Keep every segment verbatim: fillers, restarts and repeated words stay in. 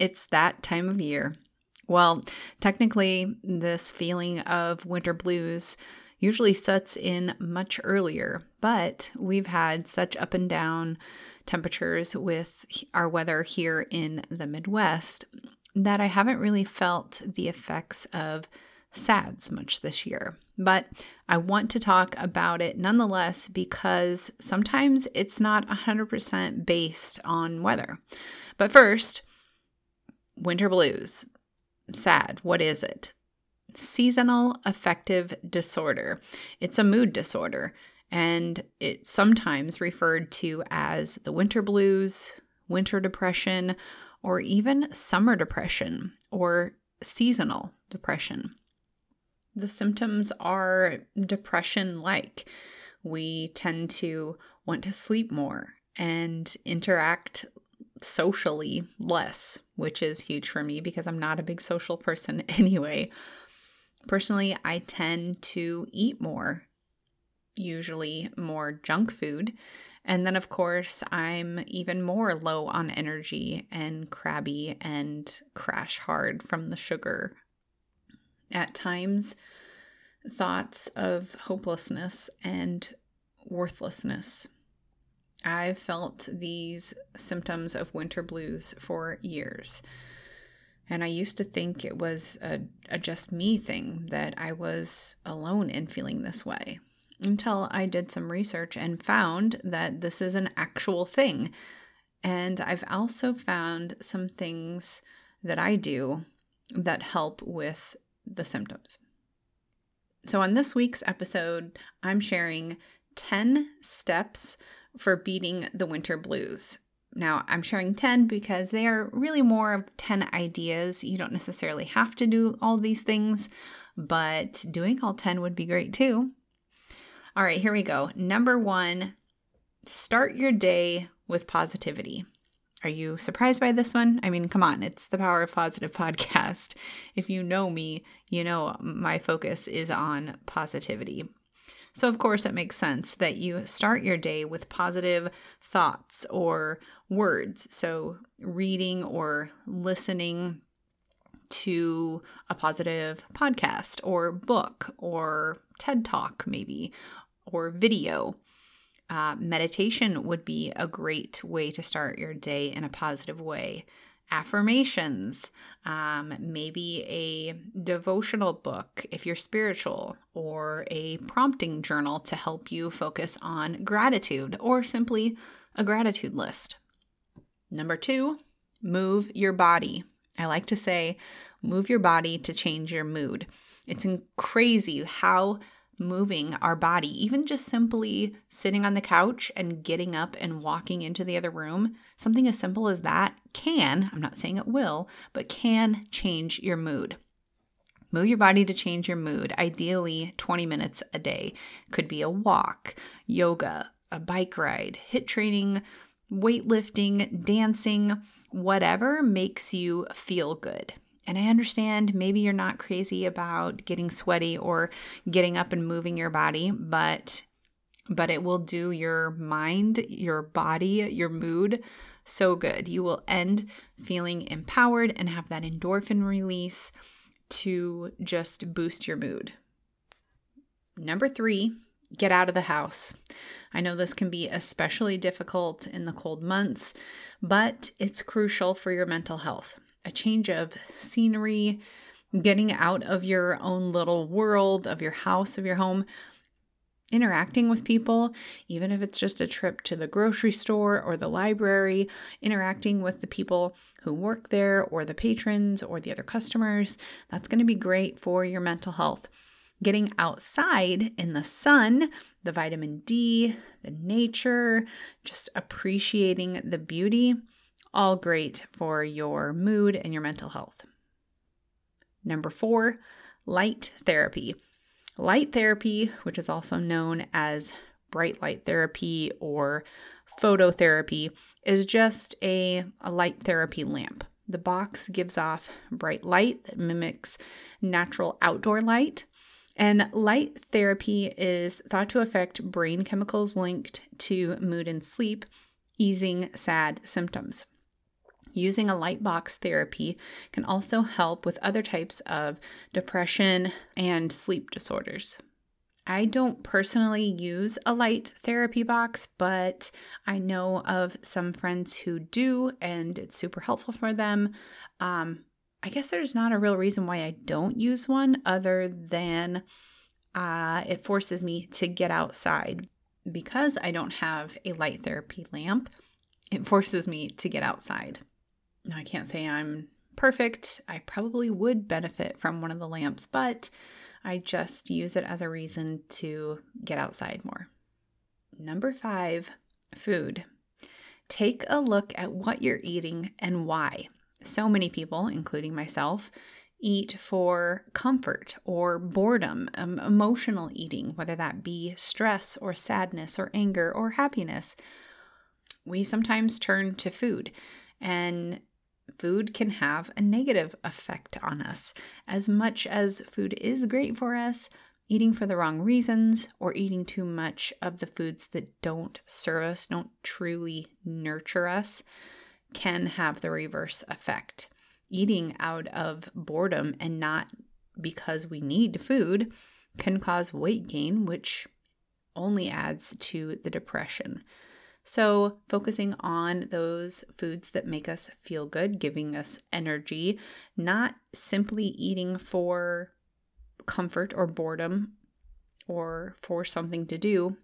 It's that time of year. Well, technically, this feeling of winter blues usually sets in much earlier, but we've had such up and down temperatures with our weather here in the Midwest that I haven't really felt the effects of S A D S much this year. But I want to talk about it nonetheless because sometimes it's not one hundred percent based on weather. But first, winter blues. S A D, what is it? Seasonal affective disorder. It's a mood disorder, and it's sometimes referred to as the winter blues, winter depression, or even summer depression or seasonal depression. The symptoms are depression-like. We tend to want to sleep more and interact socially less, which is huge for me because I'm not a big social person anyway. Personally, I tend to eat more, usually more junk food. And then, of course, I'm even more low on energy and crabby and crash hard from the sugar. At times, thoughts of hopelessness and worthlessness. I've felt these symptoms of winter blues for years. And I used to think it was a, a just me thing, that I was alone in feeling this way, until I did some research and found that this is an actual thing. And I've also found some things that I do that help with the symptoms. So on this week's episode, I'm sharing ten steps for beating the winter blues. Now, I'm sharing ten because they are really more of ten ideas. You don't necessarily have to do all these things, but doing all ten would be great too. All right, here we go. Number one, start your day with positivity. Are you surprised by this one? I mean, come on, it's the Power of Positive podcast. If you know me, you know my focus is on positivity. So of course it makes sense that you start your day with positive thoughts or words. So reading or listening to a positive podcast or book or TED Talk maybe, or video. Uh, meditation would be a great way to start your day in a positive way. Affirmations, um, maybe a devotional book if you're spiritual, or a prompting journal to help you focus on gratitude, or simply a gratitude list. Number two, move your body. I like to say, move your body to change your mood. It's crazy how moving our body, even just simply sitting on the couch and getting up and walking into the other room, something as simple as that can, I'm not saying it will, but can change your mood. Move your body to change your mood. Ideally, twenty minutes a day. Could be a walk, yoga, a bike ride, HIIT training, weightlifting, dancing, whatever makes you feel good. And I understand maybe you're not crazy about getting sweaty or getting up and moving your body, but but it will do your mind, your body, your mood so good. You will end feeling empowered and have that endorphin release to just boost your mood. Number three, get out of the house. I know this can be especially difficult in the cold months, but it's crucial for your mental health. A change of scenery, getting out of your own little world, of your house, of your home, interacting with people, even if it's just a trip to the grocery store or the library, interacting with the people who work there or the patrons or the other customers, that's going to be great for your mental health. Getting outside in the sun, the vitamin D, the nature, just appreciating the beauty. All great for your mood and your mental health. Number four, light therapy. Light therapy, which is also known as bright light therapy or phototherapy, is just a, a light therapy lamp. The box gives off bright light that mimics natural outdoor light. And light therapy is thought to affect brain chemicals linked to mood and sleep, easing S A D symptoms. Using a light box therapy can also help with other types of depression and sleep disorders. I don't personally use a light therapy box, but I know of some friends who do, and it's super helpful for them. Um, I guess there's not a real reason why I don't use one other than uh, it forces me to get outside. Because I don't have a light therapy lamp, it forces me to get outside. Now, I can't say I'm perfect. I probably would benefit from one of the lamps, but I just use it as a reason to get outside more. Number five, food. Take a look at what you're eating and why. So many people, including myself, eat for comfort or boredom, um, emotional eating, whether that be stress or sadness or anger or happiness. We sometimes turn to food, and food can have a negative effect on us. As much as food is great for us, eating for the wrong reasons or eating too much of the foods that don't serve us, don't truly nurture us, can have the reverse effect. Eating out of boredom and not because we need food can cause weight gain, which only adds to the depression. So focusing on those foods that make us feel good, giving us energy, not simply eating for comfort or boredom or for something to do.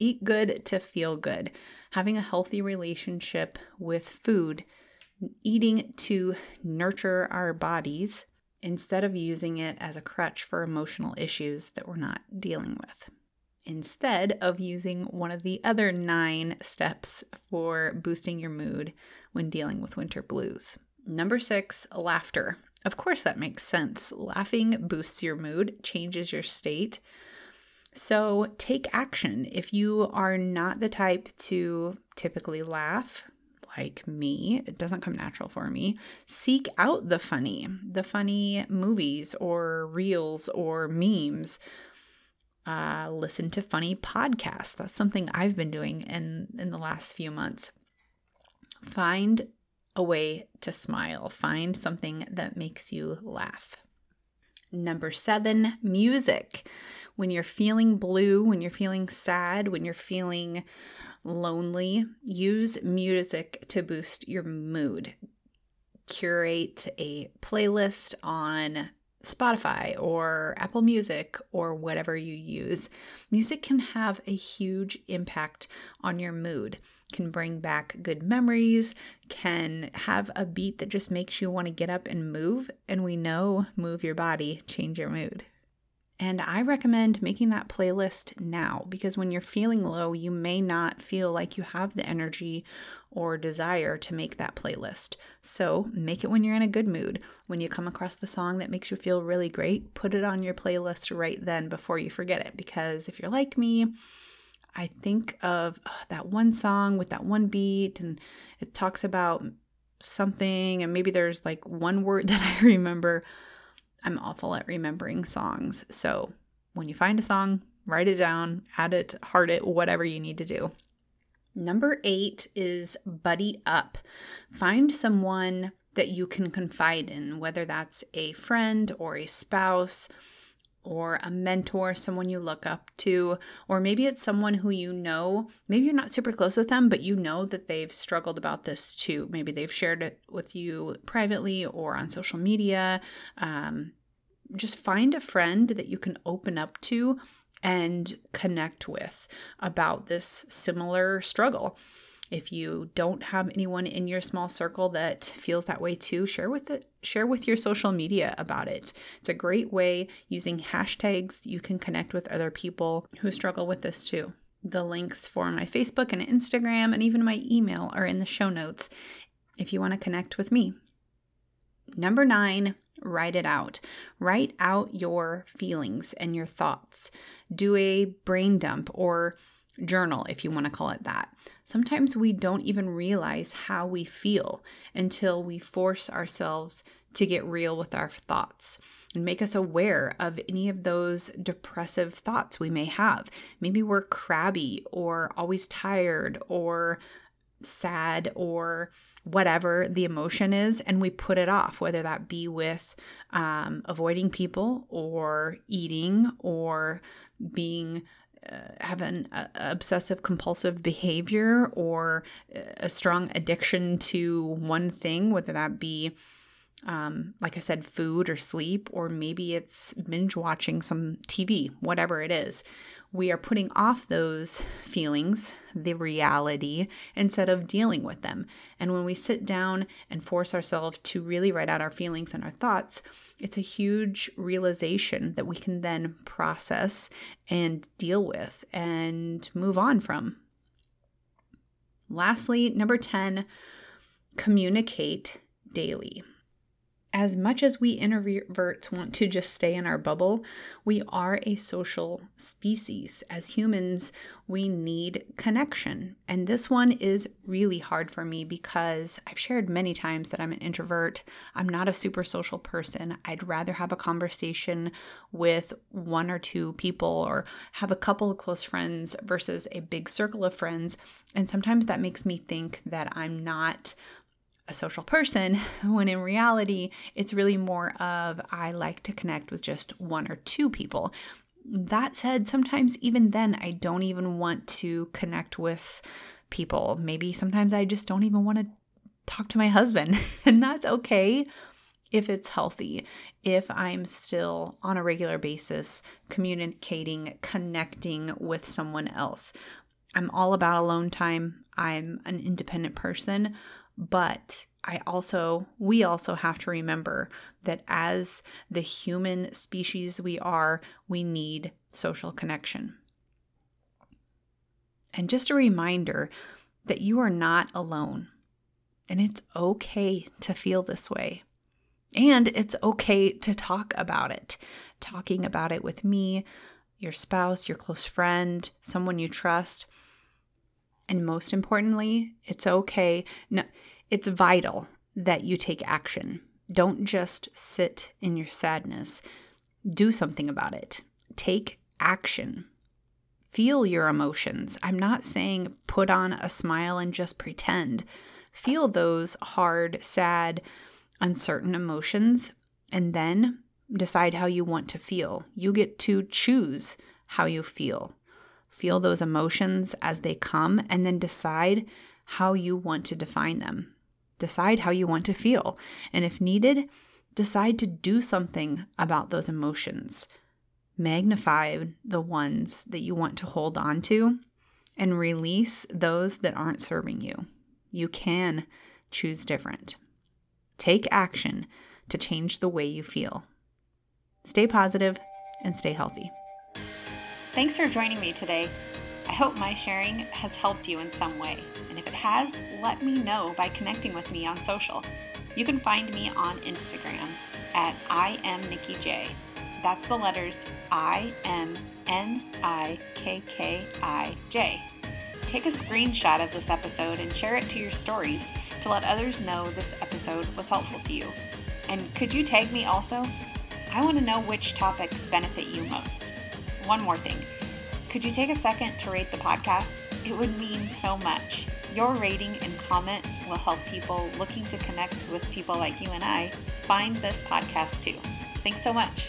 Eat good to feel good. Having a healthy relationship with food, eating to nurture our bodies instead of using it as a crutch for emotional issues that we're not dealing with. Instead of using one of the other nine steps for boosting your mood when dealing with winter blues. Number six, laughter. Of course, that makes sense. Laughing boosts your mood, changes your state. So take action. If you are not the type to typically laugh, like me, it doesn't come natural for me, seek out the funny, the funny movies or reels or memes. Uh, listen to funny podcasts. That's something I've been doing in, in the last few months. Find a way to smile. Find something that makes you laugh. Number seven, music. When you're feeling blue, when you're feeling sad, when you're feeling lonely, use music to boost your mood. Curate a playlist on Spotify or Apple Music or whatever you use. Music can have a huge impact on your mood, can bring back good memories, can have a beat that just makes you want to get up and move. And we know, move your body, change your mood. And I recommend making that playlist now, because when you're feeling low, you may not feel like you have the energy or desire to make that playlist. So make it when you're in a good mood. When you come across the song that makes you feel really great, put it on your playlist right then before you forget it. Because if you're like me, I think of oh, that one song with that one beat, and it talks about something, and maybe there's like one word that I remember. I'm awful at remembering songs. So when you find a song, write it down, add it, heart it, whatever you need to do. Number eight is buddy up. Find someone that you can confide in, whether that's a friend or a spouse or a mentor, someone you look up to, or maybe it's someone who you know, maybe you're not super close with them, but you know that they've struggled about this too. Maybe they've shared it with you privately or on social media. Um, just find a friend that you can open up to and connect with about this similar struggle. If you don't have anyone in your small circle that feels that way too, share with it, share with your social media about it. It's a great way, using hashtags, you can connect with other people who struggle with this too. The links for my Facebook and Instagram and even my email are in the show notes if you want to connect with me. Number nine, write it out. Write out your feelings and your thoughts. Do a brain dump or journal, if you want to call it that. Sometimes we don't even realize how we feel until we force ourselves to get real with our thoughts and make us aware of any of those depressive thoughts we may have. Maybe we're crabby or always tired or sad or whatever the emotion is, and we put it off, whether that be with um, avoiding people or eating or being uh, having uh, obsessive compulsive behavior or a strong addiction to one thing, whether that be Um, like I said, food or sleep, or maybe it's binge watching some T V, whatever it is. We are putting off those feelings, the reality, instead of dealing with them. And when we sit down and force ourselves to really write out our feelings and our thoughts, it's a huge realization that we can then process and deal with and move on from. Lastly, number ten, communicate daily. As much as we introverts want to just stay in our bubble, we are a social species. As humans, we need connection. And this one is really hard for me because I've shared many times that I'm an introvert. I'm not a super social person. I'd rather have a conversation with one or two people or have a couple of close friends versus a big circle of friends. And sometimes that makes me think that I'm not a social person, when in reality, it's really more of I like to connect with just one or two people. That said, sometimes even then, I don't even want to connect with people. Maybe sometimes I just don't even want to talk to my husband, and that's okay if it's healthy, if I'm still on a regular basis communicating, connecting with someone else. I'm all about alone time. I'm an independent person. But I also, we also have to remember that as the human species we are, we need social connection. And just a reminder that you are not alone. And it's okay to feel this way. And it's okay to talk about it. Talking about it with me, your spouse, your close friend, someone you trust. And most importantly, it's okay. No, it's vital that you take action. Don't just sit in your sadness. Do something about it. Take action. Feel your emotions. I'm not saying put on a smile and just pretend. Feel those hard, sad, uncertain emotions, and then decide how you want to feel. You get to choose how you feel. Feel those emotions as they come, and then decide how you want to define them. Decide how you want to feel. And if needed, decide to do something about those emotions. Magnify the ones that you want to hold on to and release those that aren't serving you. You can choose different. Take action to change the way you feel. Stay positive and stay healthy. Thanks for joining me today. I hope my sharing has helped you in some way. And if it has, let me know by connecting with me on social. You can find me on Instagram at I am Nikki J. That's the letters I M N I K K I J. Take a screenshot of this episode and share it to your stories to let others know this episode was helpful to you. And could you tag me also? I want to know which topics benefit you most. One more thing. Could you take a second to rate the podcast? It would mean so much. Your rating and comment will help people looking to connect with people like you and I find this podcast too. Thanks so much.